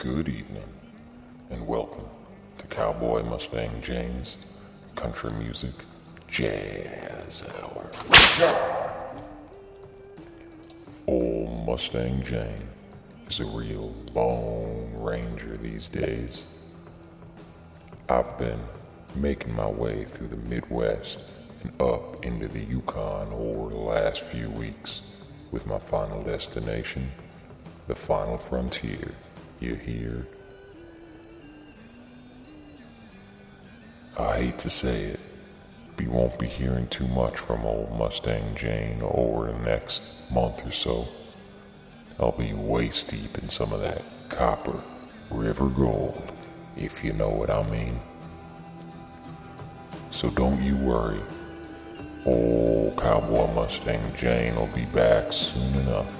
Good evening, and welcome to Cowboy Mustang Jane's Country Music Jazz Hour. Old Mustang Jane is a real lone ranger these days. I've been making my way through the Midwest and up into the Yukon over the last few weeks with my final destination, the final frontier. You hear? I hate to say it, but you won't be hearing too much from old Mustang Jane over the next month or so. I'll be waist deep in some of that copper river gold, if you know what I mean. So don't you worry, old Cowboy Mustang Jane will be back soon enough.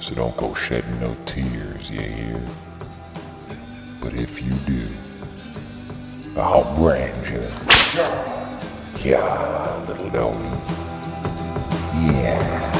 So don't go shedding no tears, you hear? But if you do, I'll brand you. Yeah, little dogs. Yeah.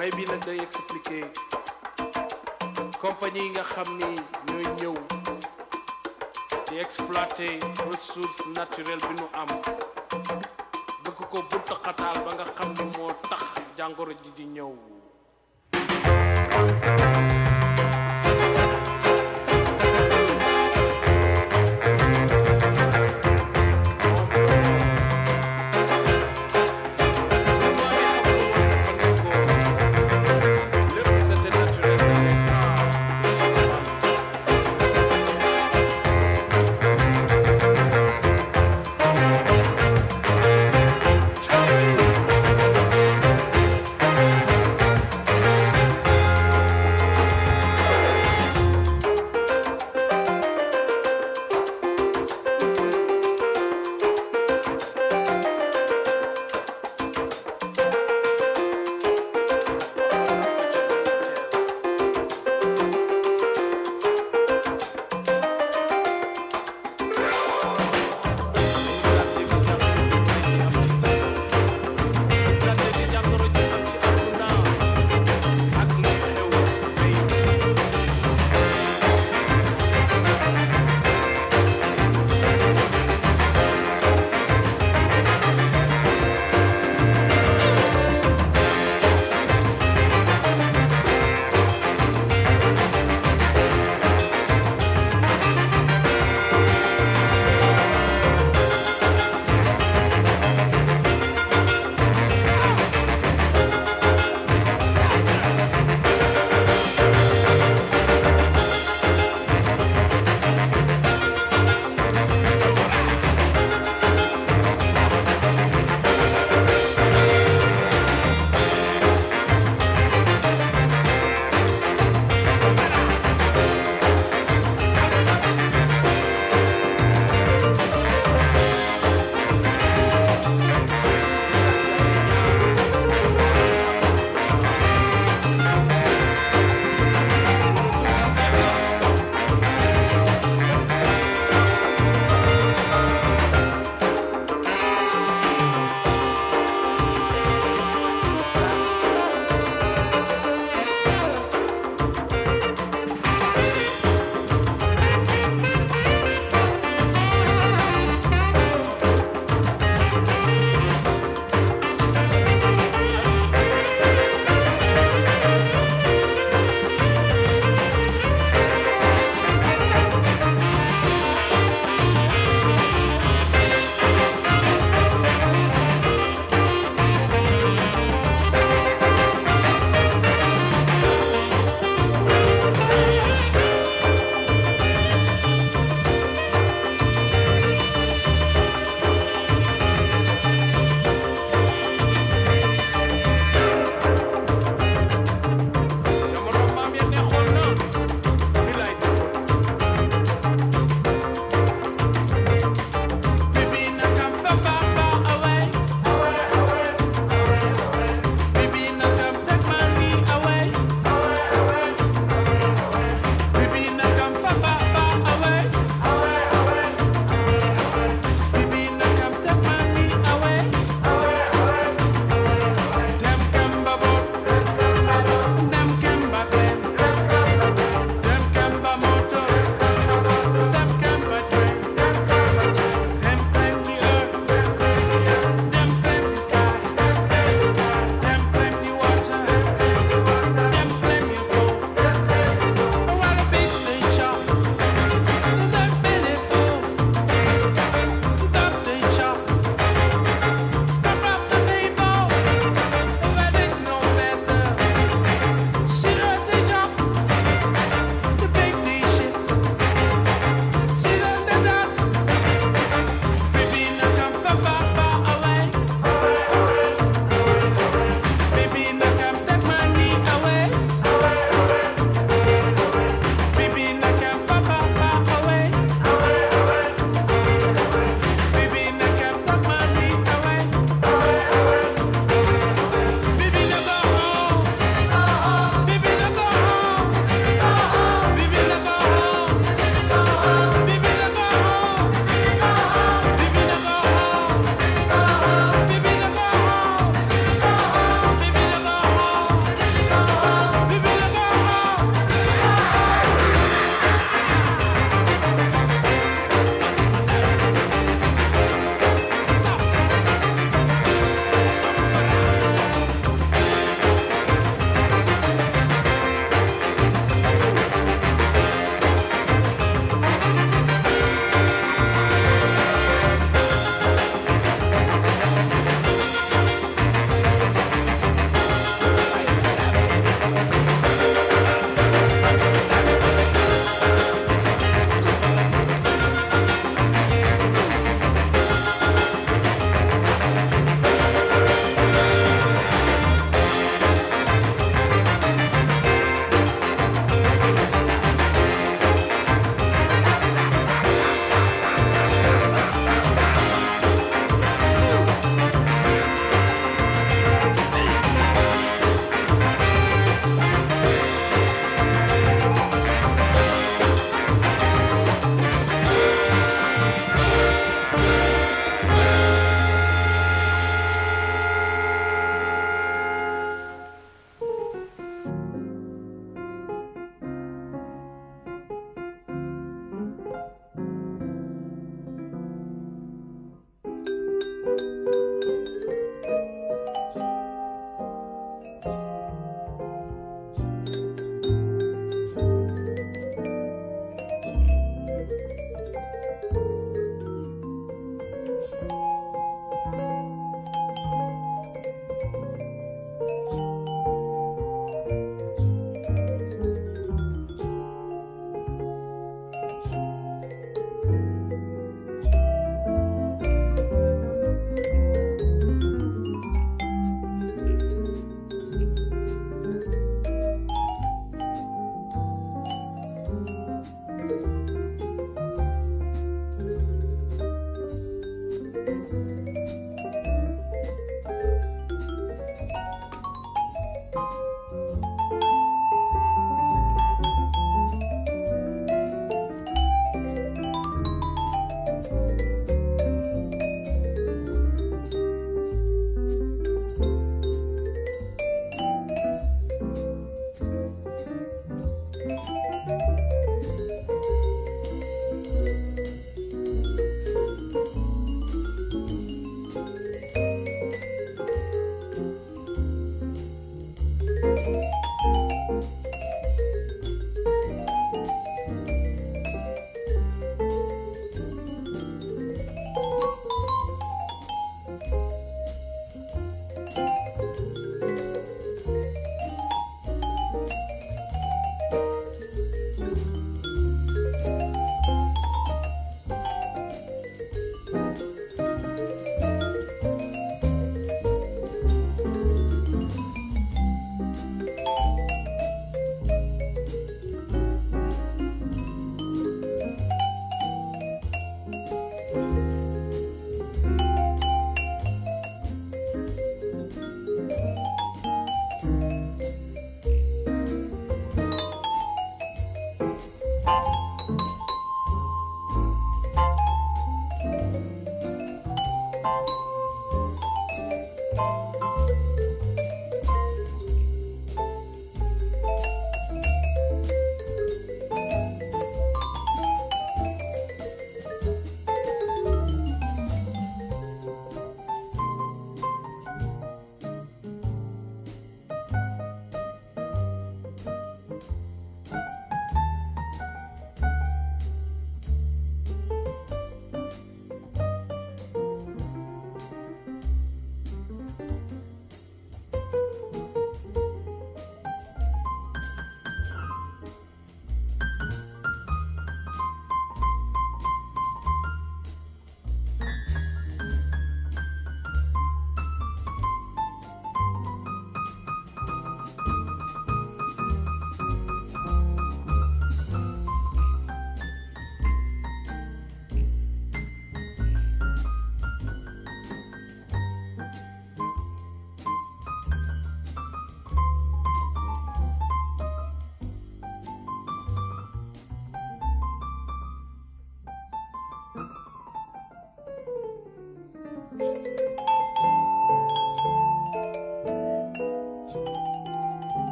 way bi nag day expliquer compagnie yi nga xam ni ñooy ñëw di exploiter ressource naturelle bi ñu am bëgg ko buntu xataal ba nga xam ni moo tax jàngoro ji di ñëw